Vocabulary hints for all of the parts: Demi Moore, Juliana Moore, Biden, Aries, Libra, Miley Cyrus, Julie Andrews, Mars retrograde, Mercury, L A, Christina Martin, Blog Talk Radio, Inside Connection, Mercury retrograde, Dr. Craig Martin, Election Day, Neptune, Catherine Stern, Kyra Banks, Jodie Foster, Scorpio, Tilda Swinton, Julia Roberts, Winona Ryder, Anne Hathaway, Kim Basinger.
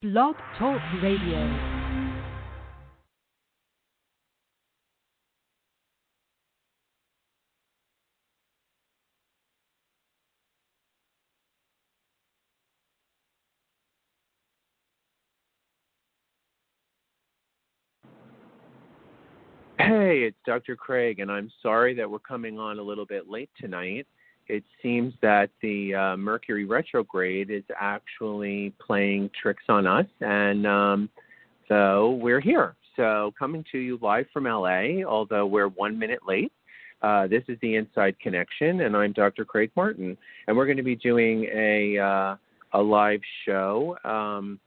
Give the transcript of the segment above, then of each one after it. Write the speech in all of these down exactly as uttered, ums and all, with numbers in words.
Blog Talk Radio. Hey, it's Doctor Craig, and I'm sorry that we're coming on a little bit late tonight. It seems that the uh, Mercury retrograde is actually playing tricks on us, and um, so we're here. So coming to you live from L A, although we're one minute late. Uh, this is the Inside Connection, and I'm Doctor Craig Martin, and we're going to be doing a uh, a live show Um,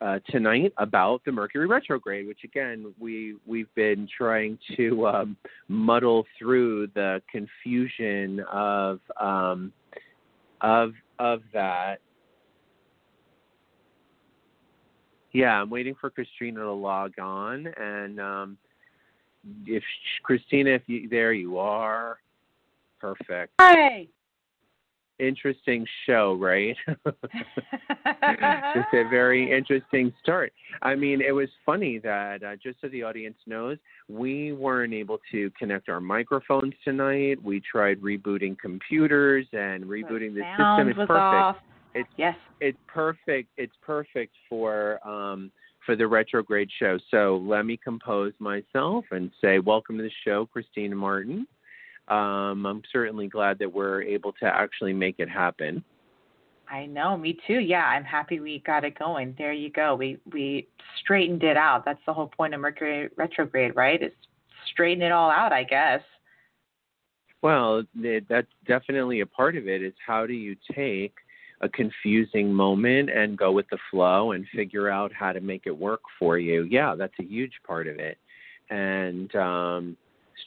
Uh, tonight about the Mercury retrograde, which again we we've been trying to um, muddle through the confusion of um, of of that. Yeah, I'm waiting for Christina to log on, and um, if Christina, if you, there you are, perfect. Hi. Interesting show, right? It's a very interesting start. I mean, it was funny that, uh, just so the audience knows, we weren't able to connect our microphones tonight. We tried rebooting computers and rebooting the, the system. It's perfect. Off. It's, yes. It's perfect. It's perfect for um, for the retrograde show. So let me compose myself and say, welcome to the show, Christina Martin. Um, I'm certainly glad that we're able to actually make it happen. I know, me too. Yeah, I'm happy we got it going. There you go. We we straightened it out. That's the whole point of Mercury retrograde, right? Is straighten it all out, I guess. Well, that's definitely a part of it. Is how do you take a confusing moment and go with the flow and figure out how to make it work for you? Yeah, that's a huge part of it. And um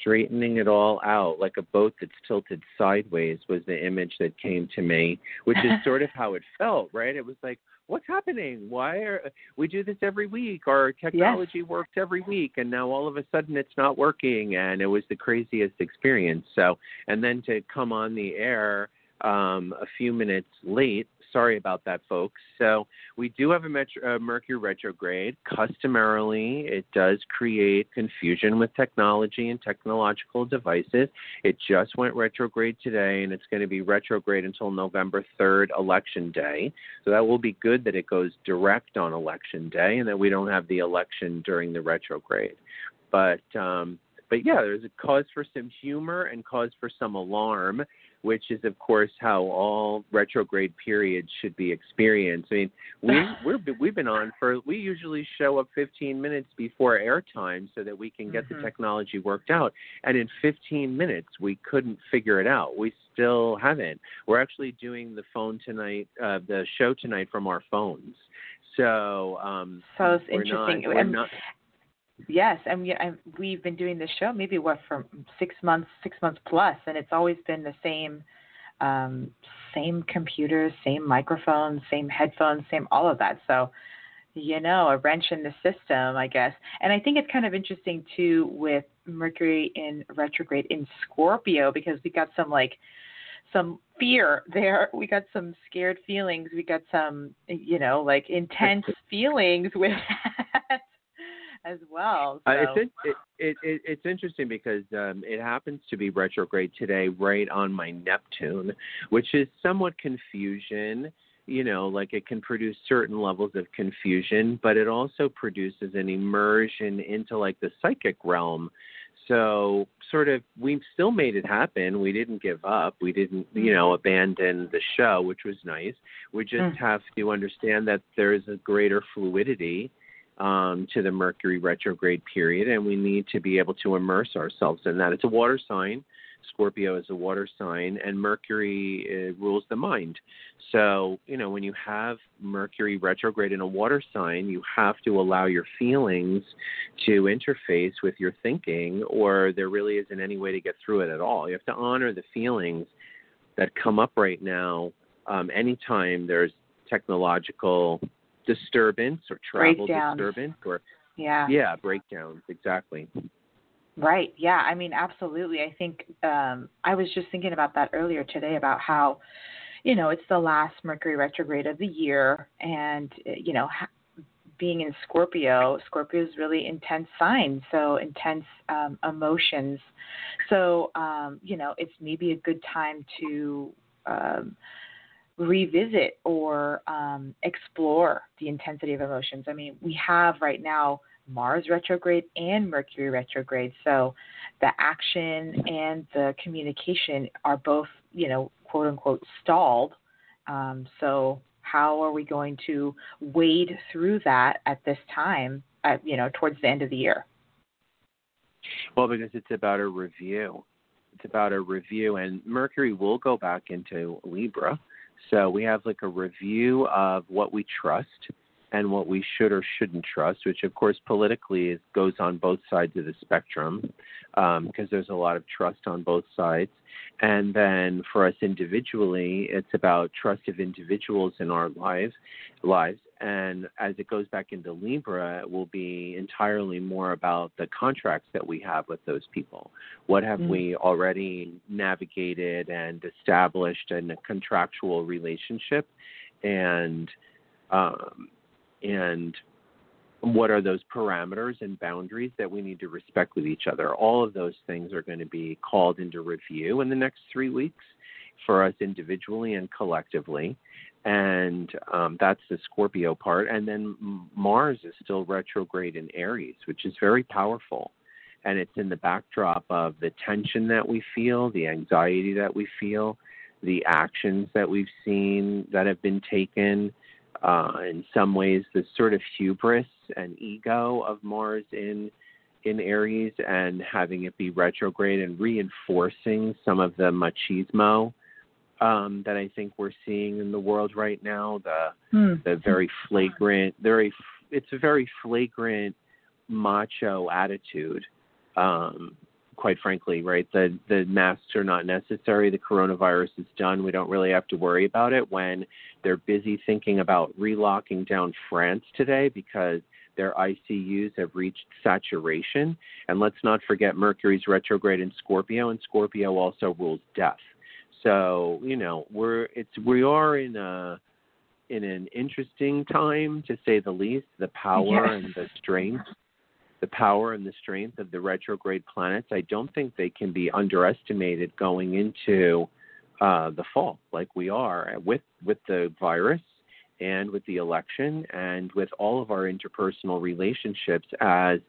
straightening it all out, like a boat that's tilted sideways, was the image that came to me, which is sort of how it felt, right? It was like, what's happening? Why are we do this every week? Our technology yes. works every week, and now all of a sudden it's not working, and it was the craziest experience. So, and then to come on the air um, a few minutes late. Sorry about that, folks. So we do have a metro, uh, Mercury retrograde. Customarily, it does create confusion with technology and technological devices. It just went retrograde today, and it's going to be retrograde until November third, Election Day. So that will be good that it goes direct on Election Day and that we don't have the election during the retrograde. But, um, but yeah, there's a cause for some humor and cause for some alarm, which is, of course, how all retrograde periods should be experienced. I mean, we, we're, we've been on for, we usually show up fifteen minutes before airtime so that we can get mm-hmm. the technology worked out. And in fifteen minutes, we couldn't figure it out. We still haven't. We're actually doing the phone tonight, uh, the show tonight from our phones. So, um, so it's we're interesting. Not, we're I'm, not, Yes, and we, I, we've been doing this show maybe what for six months, six months plus, and it's always been the same, um, same computers, same microphones, same headphones, same all of that. So, you know, a wrench in the system, I guess. And I think it's kind of interesting too with Mercury in retrograde in Scorpio, because we got some like some fear there. We got some scared feelings. We got some, you know, like intense feelings with. As well. So. Uh, it's, it, it, it, it's interesting because um, it happens to be retrograde today, right on my Neptune, which is somewhat confusion. You know, like it can produce certain levels of confusion, but it also produces an immersion into like the psychic realm. So sort of we still made it happen. We didn't give up. We didn't, you know, abandon the show, which was nice. We just mm. have to understand that there is a greater fluidity Um, to the Mercury retrograde period, and we need to be able to immerse ourselves in that. It's a water sign. Scorpio is a water sign, and Mercury uh, rules the mind. So, you know, when you have Mercury retrograde in a water sign, you have to allow your feelings to interface with your thinking, or there really isn't any way to get through it at all. You have to honor the feelings that come up right now um, anytime there's technological disturbance or travel breakdowns. disturbance or yeah yeah breakdowns exactly right yeah I mean absolutely I think um I was just thinking about that earlier today, about how, you know, it's the last Mercury retrograde of the year, and, you know, being in Scorpio, Scorpio is really intense sign, so intense um, emotions. So, um, you know, it's maybe a good time to um, revisit or um, explore the intensity of emotions. I mean, we have right now Mars retrograde and Mercury retrograde. So the action and the communication are both, you know, quote unquote stalled. Um, so how are we going to wade through that at this time, uh, you know, towards the end of the year? Well, because it's about a review. It's about a review, and Mercury will go back into Libra. So we have like a review of what we trust and what we should or shouldn't trust, which, of course, politically is, goes on both sides of the spectrum, because um, there's a lot of trust on both sides. And then for us individually, it's about trust of individuals in our lives. lives. And as it goes back into Libra, it will be entirely more about the contracts that we have with those people. What have mm-hmm. we already navigated and established in a contractual relationship? And um, And what are those parameters and boundaries that we need to respect with each other? All of those things are going to be called into review in the next three weeks for us individually and collectively. And um, that's the Scorpio part. And then Mars is still retrograde in Aries, which is very powerful. And it's in the backdrop of the tension that we feel, the anxiety that we feel, the actions that we've seen that have been taken. Uh, in some ways, the sort of hubris and ego of Mars in in Aries, and having it be retrograde and reinforcing some of the machismo um, that I think we're seeing in the world right now. The mm. the very flagrant, very it's a very flagrant macho attitude. Um, quite frankly, right? The the masks are not necessary. The coronavirus is done. We don't really have to worry about it, when they're busy thinking about relocking down France today because their I C Us have reached saturation. And let's not forget Mercury's retrograde in Scorpio, and Scorpio also rules death. So, you know, we're it's we are in a in an interesting time, to say the least. The power yes. and the strength The power and the strength of the retrograde planets, I don't think they can be underestimated going into uh, the fall, like we are with, with the virus and with the election and with all of our interpersonal relationships, as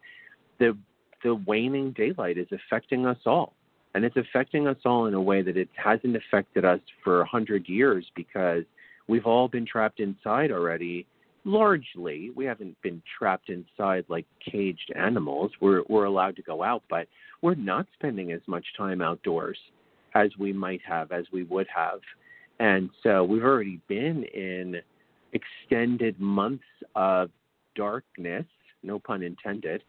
the the waning daylight is affecting us all. And it's affecting us all in a way that it hasn't affected us for one hundred years, because we've all been trapped inside already. Largely, we haven't been trapped inside like caged animals. We're we're allowed to go out, but we're not spending as much time outdoors as we might have, as we would have. And so we've already been in extended months of darkness, no pun intended,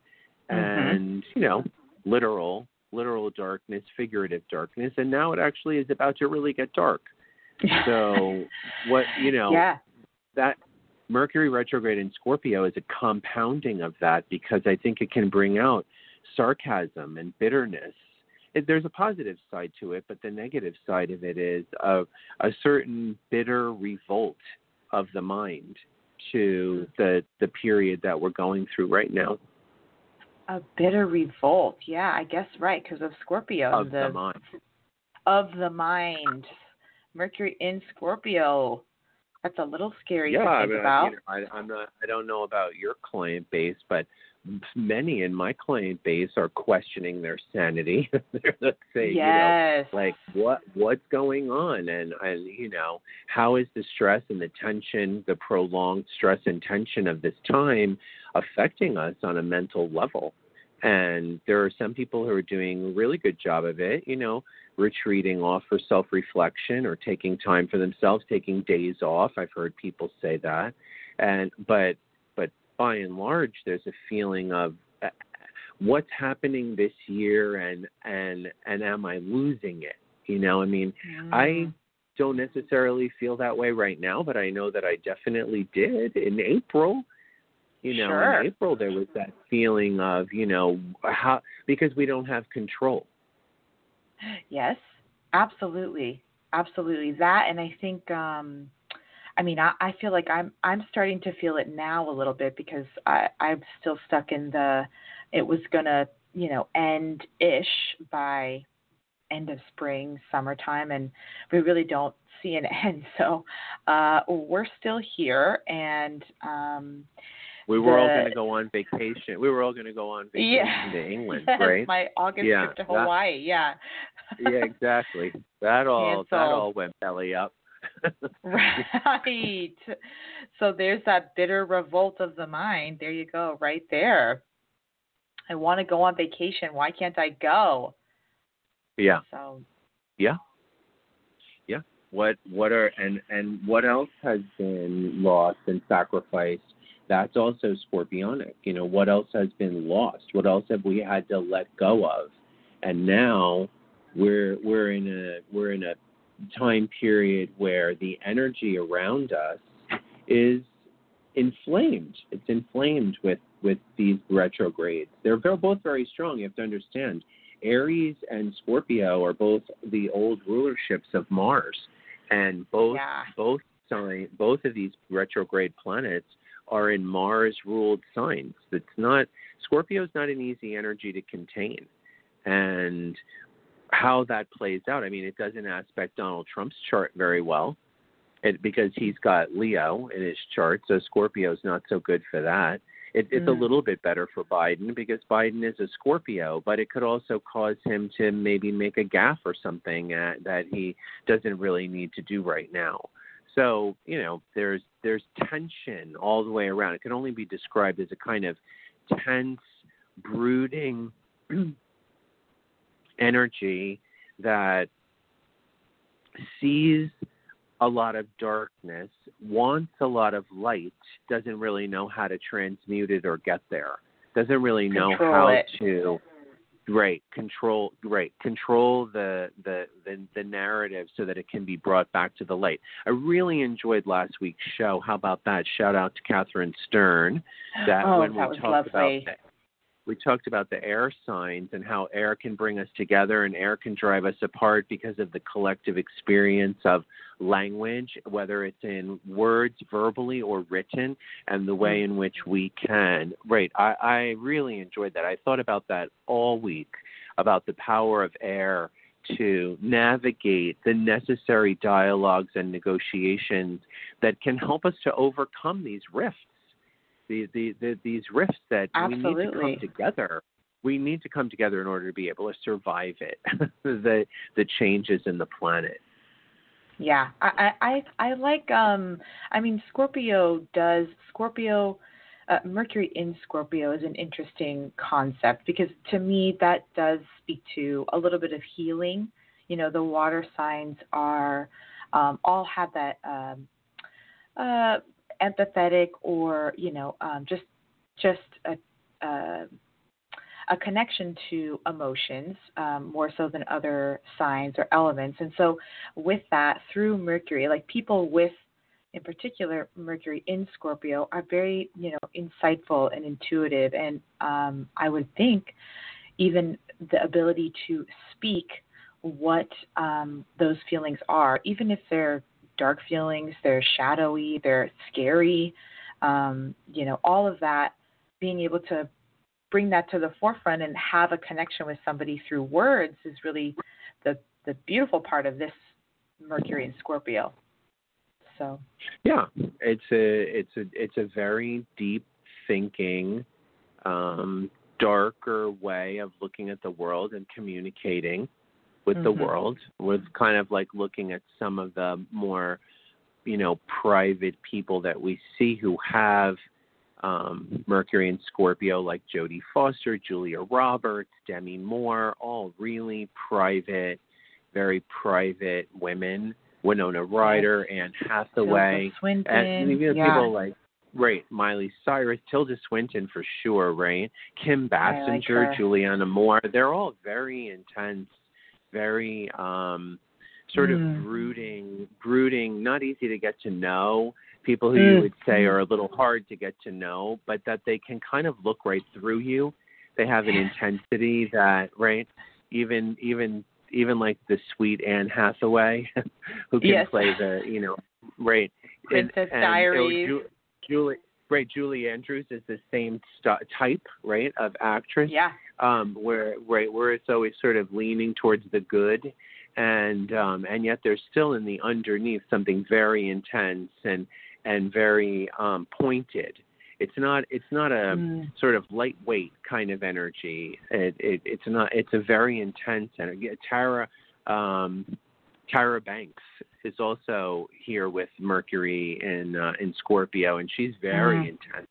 and, mm-hmm. you know, literal, literal darkness, figurative darkness. And now it actually is about to really get dark. So what, you know, yeah. that... Mercury retrograde in Scorpio is a compounding of that, because I think it can bring out sarcasm and bitterness. It, there's a positive side to it, but the negative side of it is a, a certain bitter revolt of the mind to the, the period that we're going through right now. A bitter revolt. Yeah, I guess, right, because of Scorpio. Of the, the mind. Of the mind. Mercury in Scorpio. That's a little scary yeah, to think I mean, about. I, you know, I, I'm not, I don't know about your client base, but many in my client base are questioning their sanity. Let's say, yes. you know, like what what's going on, and and you know, how is the stress and the tension, the prolonged stress and tension of this time, affecting us on a mental level? And there are some people who are doing a really good job of it, you know, retreating off for self-reflection or taking time for themselves, taking days off. I've heard people say that. And but but by and large, there's a feeling of uh, what's happening this year, and and and am I losing it? You know, I mean, yeah. I don't necessarily feel that way right now, but I know that I definitely did in April. You know, sure. in April, there was that feeling of, you know, how, because we don't have control. Yes, absolutely. Absolutely. That, and I think um, I mean, I, I feel like I'm I'm starting to feel it now a little bit, because I, I'm still stuck in the it was going to, you know, end-ish by end of spring, summertime, and we really don't see an end. So uh, we're still here, and um, we were the, all going to go on vacation. We were all going to go on vacation yeah, to England, yes, right? My August yeah, trip to Hawaii, yeah. Yeah, exactly. That all that all went belly up. Right. So there's that bitter revolt of the mind. There you go, right there. I want to go on vacation. Why can't I go? Yeah. So. Yeah. Yeah. What what are and, and what else has been lost and sacrificed? That's also Scorpionic. You know, what else has been lost? What else have we had to let go of? And now we're we're in a we're in a time period where the energy around us is inflamed. It's inflamed with, with these retrogrades. They're both very strong. You have to understand, Aries and Scorpio are both the old rulerships of Mars, and both yeah. both sign, both of these retrograde planets are in Mars-ruled signs. It's not Scorpio's not an easy energy to contain, and how that plays out. I mean, it doesn't aspect Donald Trump's chart very well, it, because he's got Leo in his chart, so Scorpio's not so good for that. It, it's mm. a little bit better for Biden, because Biden is a Scorpio, but it could also cause him to maybe make a gaffe or something at, that he doesn't really need to do right now. So, you know, there's there's tension all the way around. It can only be described as a kind of tense, brooding energy that sees a lot of darkness, wants a lot of light, doesn't really know how to transmute it or get there, doesn't really know control how it. to right control right control the, the the the narrative so that it can be brought back to the light. I really enjoyed last week's show. How about that? Shout out to Catherine Stern. That oh, when that we was talked lovely. about that, we talked about the air signs and how air can bring us together and air can drive us apart because of the collective experience of language, whether it's in words, verbally or written, and the way in which we can. Right. I, I really enjoyed that. I thought about that all week, about the power of air to navigate the necessary dialogues and negotiations that can help us to overcome these rifts. The, the, the, these rifts that Absolutely. we need to come together. We need to come together in order to be able to survive it, the the changes in the planet. Yeah, I I, I like. Um, I mean, Scorpio does Scorpio. Uh, Mercury in Scorpio is an interesting concept, because to me that does speak to a little bit of healing. You know, the water signs are um, all have that. Um, uh, empathetic or, you know, um, just just a, uh, a connection to emotions um, more so than other signs or elements. And so with that, through Mercury, like people with, in particular, Mercury in Scorpio are very, you know, insightful and intuitive. And um, I would think even the ability to speak what um, those feelings are, even if they're dark feelings, they're shadowy, they're scary, um, you know, all of that, being able to bring that to the forefront and have a connection with somebody through words is really the, the beautiful part of this Mercury in Scorpio. So, yeah, it's a, it's a, it's a very deep thinking, um, darker way of looking at the world and communicating with mm-hmm. the world, with kind of like looking at some of the more, you know, private people that we see who have um, Mercury and Scorpio, like Jodie Foster, Julia Roberts, Demi Moore, all really private, very private women. Winona Ryder, yes. Anne Hathaway, Tilda Swinton, and you know, yeah. people like right Miley Cyrus, Tilda Swinton for sure, right? Kim Basinger, like Juliana Moore. They're all very intense. Very um, sort of mm. brooding, brooding, not easy to get to know, people who mm. you would say are a little hard to get to know, but that they can kind of look right through you. They have an intensity that, right, even even even like the sweet Anne Hathaway, who can yes. play the, you know, right, Princess and, and, Diaries. You know, Ju- Julie, right, Julie Andrews is the same st- type, right, of actress. Yeah. Um, where right, where it's always sort of leaning towards the good, and um, and yet there's still in the underneath something very intense and and very um, pointed. It's not it's not a mm. sort of lightweight kind of energy. It, it it's not it's a very intense energy. Tara, um, Kyra Banks is also here with Mercury in uh, in Scorpio, and she's very mm. intense.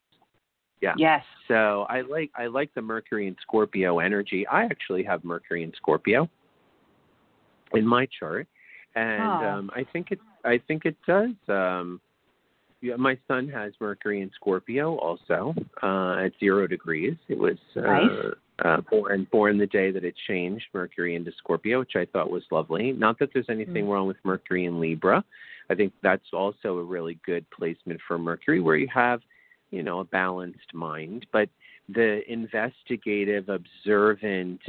Yeah. Yes. So I like I like the Mercury and Scorpio energy. I actually have Mercury and Scorpio in my chart, and oh. um, I think it I think it does. Um, yeah, my son has Mercury in Scorpio also uh, at zero degrees. It was uh, nice. uh, born born the day that it changed Mercury into Scorpio, which I thought was lovely. Not that there's anything mm. wrong with Mercury in Libra. I think that's also a really good placement for Mercury, where you have, you know, a balanced mind, but the investigative, observant,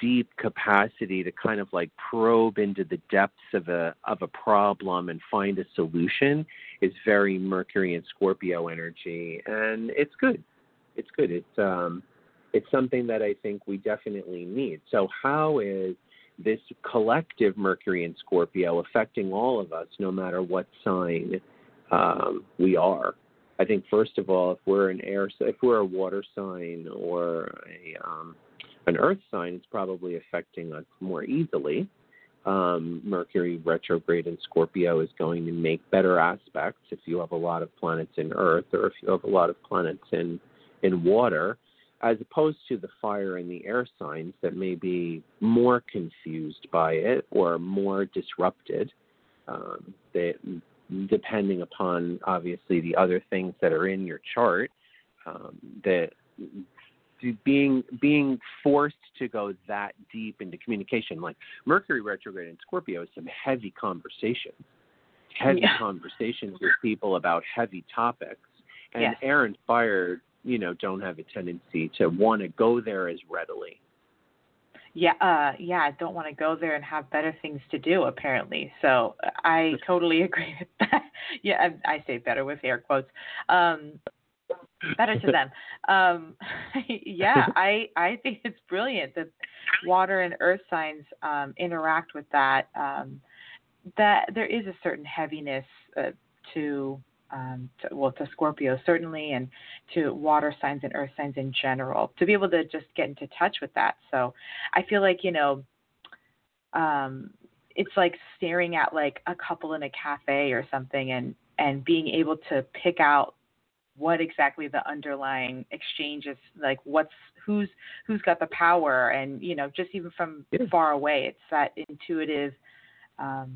deep capacity to kind of like probe into the depths of a of a problem and find a solution is very Mercury and Scorpio energy, and it's good. It's good. It's um, it's something that I think we definitely need. So how is this collective Mercury and Scorpio affecting all of us, no matter what sign um, we are? I think first of all, if we're an air, if we're a water sign or a, um, an earth sign, it's probably affecting us more easily. Um, Mercury retrograde in Scorpio is going to make better aspects if you have a lot of planets in earth, or if you have a lot of planets in in water, as opposed to the fire and the air signs that may be more confused by it or more disrupted. Um, they depending upon, obviously, the other things that are in your chart, um, that being being forced to go that deep into communication, like Mercury retrograde in Scorpio is some heavy conversations, heavy yeah. conversations with people about heavy topics. And yes. air and fire, you know, don't have a tendency to want to go there as readily. Yeah, uh, yeah, I don't want to go there and have better things to do, apparently. So I totally agree with that. Yeah, I, I say better with air quotes. Um, better to them. Um, yeah, I, I think it's brilliant that water and earth signs um, interact with that. Um, that there is a certain heaviness uh, to, um, to, well, to Scorpio certainly, and to water signs and earth signs in general, to be able to just get into touch with that. So I feel like, you know, um, it's like staring at like a couple in a cafe or something, and, and being able to pick out what exactly the underlying exchange is, like what's, who's, who's got the power. And, you know, just even from yeah. far away, it's that intuitive um,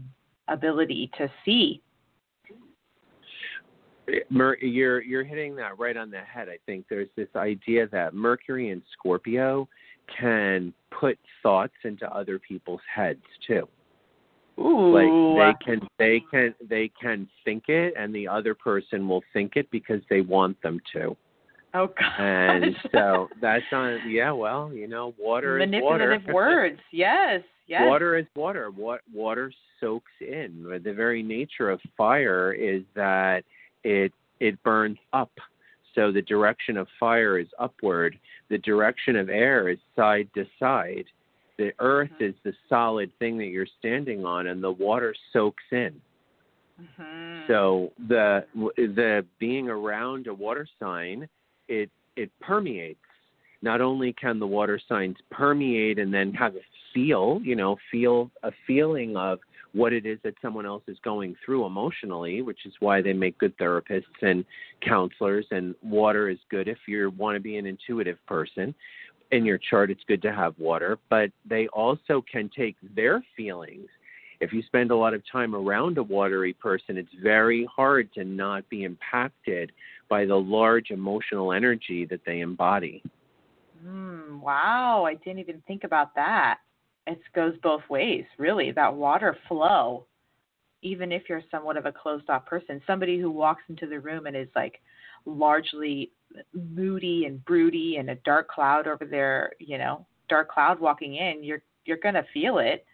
ability to see. You're you're hitting that right on the head. I think there's this idea that Mercury and Scorpio can put thoughts into other people's heads too. Ooh. Like they can they can they can think it, and the other person will think it because they want them to. Oh God! And so that's on. Yeah, well, you know, water is water. Manipulative words. Yes. Yes. Water is water. Water soaks in. The very nature of fire is that it it burns up. So the direction of fire is upward. The direction of air is side to side. The earth mm-hmm. is the solid thing that you're standing on, and the water soaks in. Mm-hmm. So the the being around a water sign, it it permeates. Not only can the water signs permeate and then have a feel, you know, feel a feeling of what it is that someone else is going through emotionally, which is why they make good therapists and counselors, and water is good if you want to be an intuitive person. In your chart, it's good to have water, but they also can take their feelings. If you spend a lot of time around a watery person, it's very hard to not be impacted by the large emotional energy that they embody. Mm, wow, I didn't even think about that. It goes both ways, really, that water flow, even if you're somewhat of a closed-off person. Somebody who walks into the room and is, like, largely moody and broody and a dark cloud over their, you know, dark cloud walking in, you're you're going to feel it,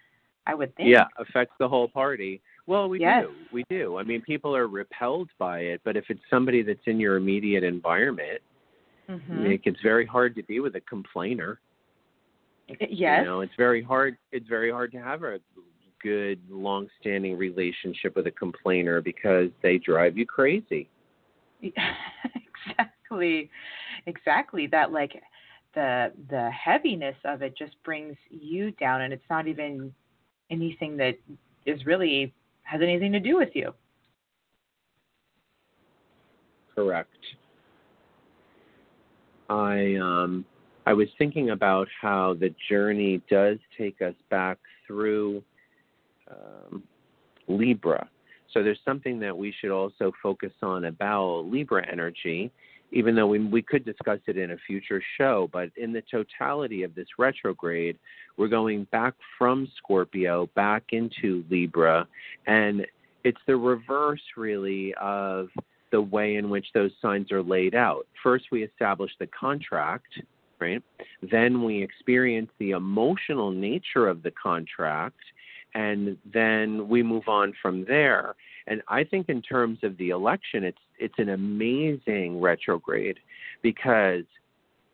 I would think. Yeah, affects the whole party. Well, we yes. do. We do. I mean, people are repelled by it, but if it's somebody that's in your immediate environment, mm-hmm. I mean, it's very hard to be with a complainer. Yes. You know, it's very hard. It's very hard to have a good, long-standing relationship with a complainer because they drive you crazy. Exactly. Exactly. That, like, the the heaviness of it just brings you down, and it's not even anything that is really has anything to do with you. Correct. I um, I was thinking about how the journey does take us back through um, Libra. So there's something that we should also focus on about Libra energy, even though we, we could discuss it in a future show. But in the totality of this retrograde, we're going back from Scorpio back into Libra, and it's the reverse, really, of the way in which those signs are laid out. First, we establish the contract, right? Then we experience the emotional nature of the contract, and then we move on from there. And I think in terms of the election, it's it's an amazing retrograde because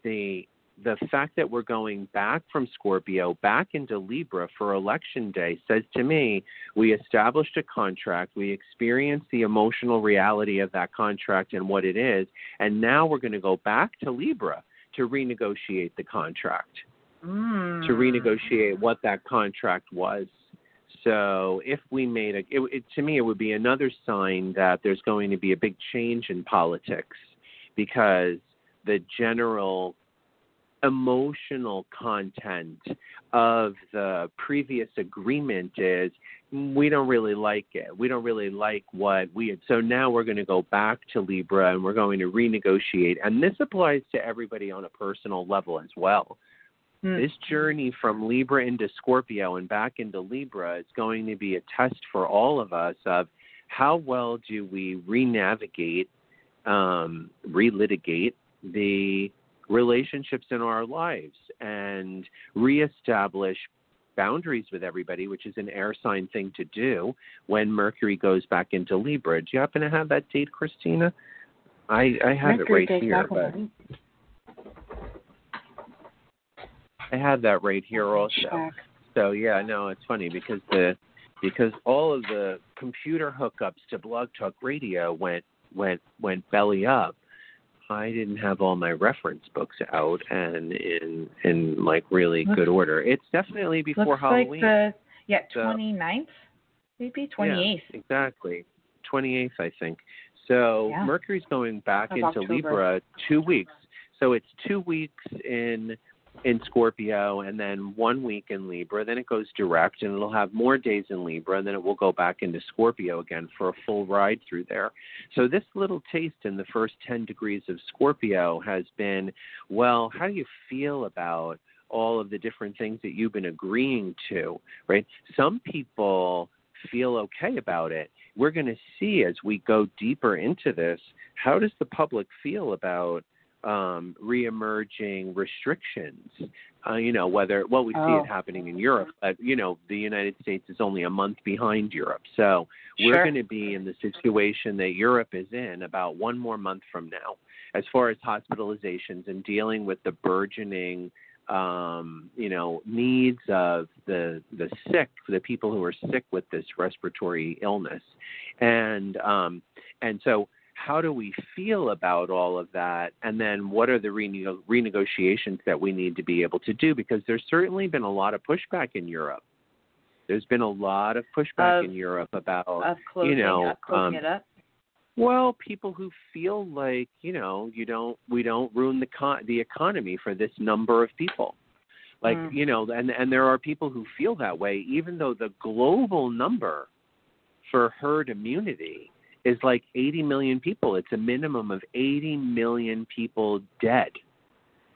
the the fact that we're going back from Scorpio back into Libra for Election Day says to me, we established a contract, we experienced the emotional reality of that contract and what it is, and now we're going to go back to Libra to renegotiate the contract, mm. to renegotiate what that contract was. So if we made a, it, it, to me, it would be another sign that there's going to be a big change in politics because the general emotional content of the previous agreement is we don't really like it. We don't really like what we had. So now we're going to go back to Libra and we're going to renegotiate. And this applies to everybody on a personal level as well. This journey from Libra into Scorpio and back into Libra is going to be a test for all of us of how well do we re-navigate, um, relitigate the relationships in our lives and reestablish boundaries with everybody, which is an air sign thing to do when Mercury goes back into Libra. Do you happen to have that date, Christina? I, I have Mercury it right here. But... I had that right here also. So yeah, no, it's funny because the because all of the computer hookups to Blog Talk Radio went went went belly up. I didn't have all my reference books out and in in like really looks, good order. It's definitely before looks Halloween. Like the, yeah, twenty-ninth, so, maybe twenty-eighth. Yeah, exactly, twenty-eighth, I think. So yeah. Mercury's going back of into October. Libra two weeks. So it's two weeks in. in Scorpio and then one week in Libra, then it goes direct and it'll have more days in Libra and then it will go back into Scorpio again for a full ride through there. So this little taste in the first ten degrees of Scorpio has been, well, how do you feel about all of the different things that you've been agreeing to, right? Some people feel okay about it. We're going to see as we go deeper into this, how does the public feel about Um, reemerging restrictions, uh, you know, whether, well, we oh. see it happening in Europe, but, you know, the United States is only a month behind Europe. So we're sure. going to be in the situation that Europe is in about one more month from now, as far as hospitalizations and dealing with the burgeoning, um, you know, needs of the, the sick, the people who are sick with this respiratory illness. And, um, and so, how do we feel about all of that? And then what are the rene- renegotiations that we need to be able to do? Because there's certainly been a lot of pushback in Europe. There's been a lot of pushback of, in Europe about, of closing, you know, up, closing um, it up. Well, people who feel like, you know, you don't, we don't ruin the con- the economy for this number of people. Like, mm. you know, and, and there are people who feel that way, even though the global number for herd immunity is like eighty million people. It's a minimum of eighty million people dead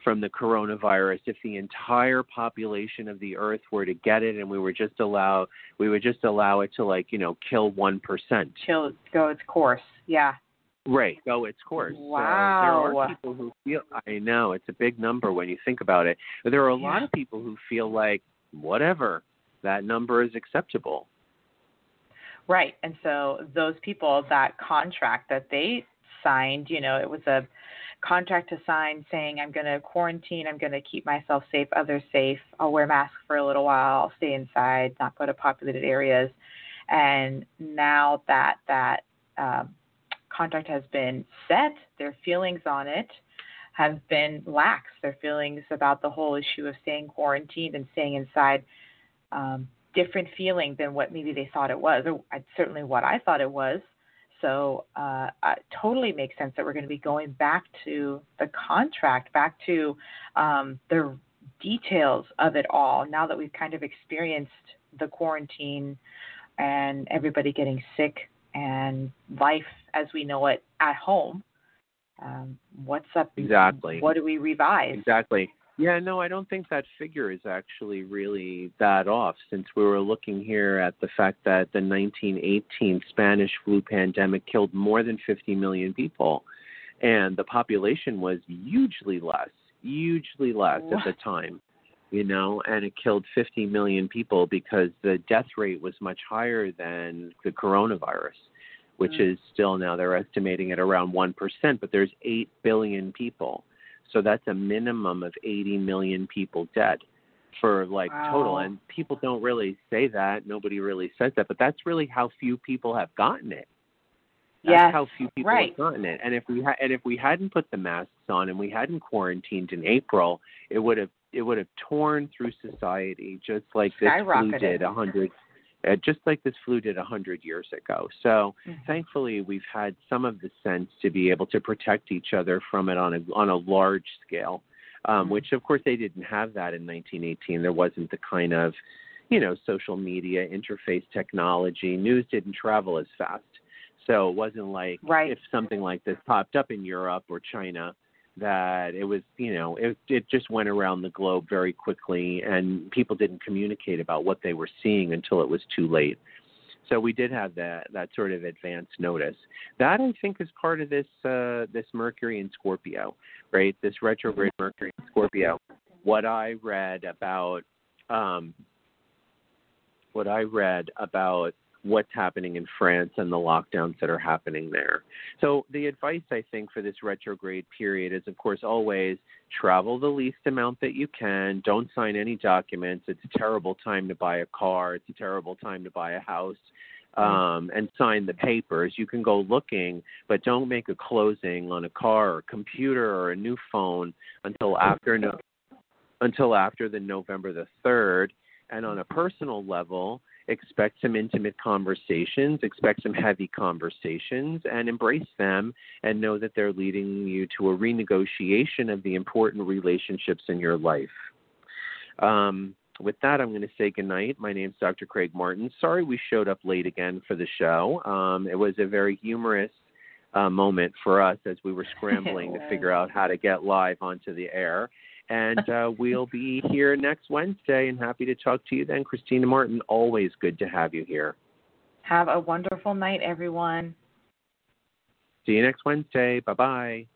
from the coronavirus. If the entire population of the earth were to get it and we were just allow, we would just allow it to, like, you know, kill one percent. Kill, go its course. Yeah. Right. Go its course. Wow. So there are people who feel, I know it's a big number when you think about it, but there are a yeah. lot of people who feel like, whatever, that number is acceptable. Right. And so those people, that contract that they signed, you know, it was a contract to sign saying, I'm going to quarantine, I'm going to keep myself safe, others safe, I'll wear masks for a little while, I'll stay inside, not go to populated areas. And now that that um, contract has been set, their feelings on it have been lax. Their feelings about the whole issue of staying quarantined and staying inside, um, different feeling than what maybe they thought it was, or certainly what I thought it was. So uh, it totally makes sense that we're going to be going back to the contract, back to um, the details of it all, now that we've kind of experienced the quarantine and everybody getting sick and life as we know it at home. Um, what's up? Exactly. What do we revise? Exactly. Yeah, no, I don't think that figure is actually really that off, since we were looking here at the fact that the nineteen eighteen Spanish flu pandemic killed more than fifty million people, and the population was hugely less, hugely less what? at the time, you know, and it killed fifty million people because the death rate was much higher than the coronavirus, which mm. is still now they're estimating at around one percent, but there's eight billion people. So that's a minimum of eighty million people dead for like wow. total. And people don't really say that. Nobody really says that. But that's really how few people have gotten it. That's yes. how few people right. have gotten it. And if we ha- and if we hadn't put the masks on and we hadn't quarantined in April, it would have it would have torn through society just like this flu did a hundred. Uh, just like this flu did one hundred years ago. So mm-hmm. thankfully, we've had some of the sense to be able to protect each other from it on a on a large scale, um, mm-hmm. which, of course, they didn't have that in nineteen eighteen. There wasn't the kind of, you know, social media, interface technology. News didn't travel as fast. So it wasn't like right. if something like this popped up in Europe or China, that it was, you know, it, it just went around the globe very quickly, and people didn't communicate about what they were seeing until it was too late. So we did have that that sort of advance notice. That, I think, is part of this uh, this Mercury in Scorpio, right? This retrograde Mercury in Scorpio. What I read about um, what I read about what's happening in France and the lockdowns that are happening there. So the advice, I think, for this retrograde period is, of course, always travel the least amount that you can. Don't sign any documents. It's a terrible time to buy a car. It's a terrible time to buy a house. Um, and sign the papers. You can go looking, but don't make a closing on a car or computer or a new phone until after no- until after the November the third. And on a personal level, expect some intimate conversations, expect some heavy conversations, and embrace them, and know that they're leading you to a renegotiation of the important relationships in your life. Um, with that, I'm going to say goodnight. My name's Doctor Craig Martin. Sorry we showed up late again for the show. Um, it was a very humorous uh, moment for us as we were scrambling to figure out how to get live onto the air. And uh, we'll be here next Wednesday, and happy to talk to you then. Christina Martin, always good to have you here. Have a wonderful night, everyone. See you next Wednesday. Bye-bye.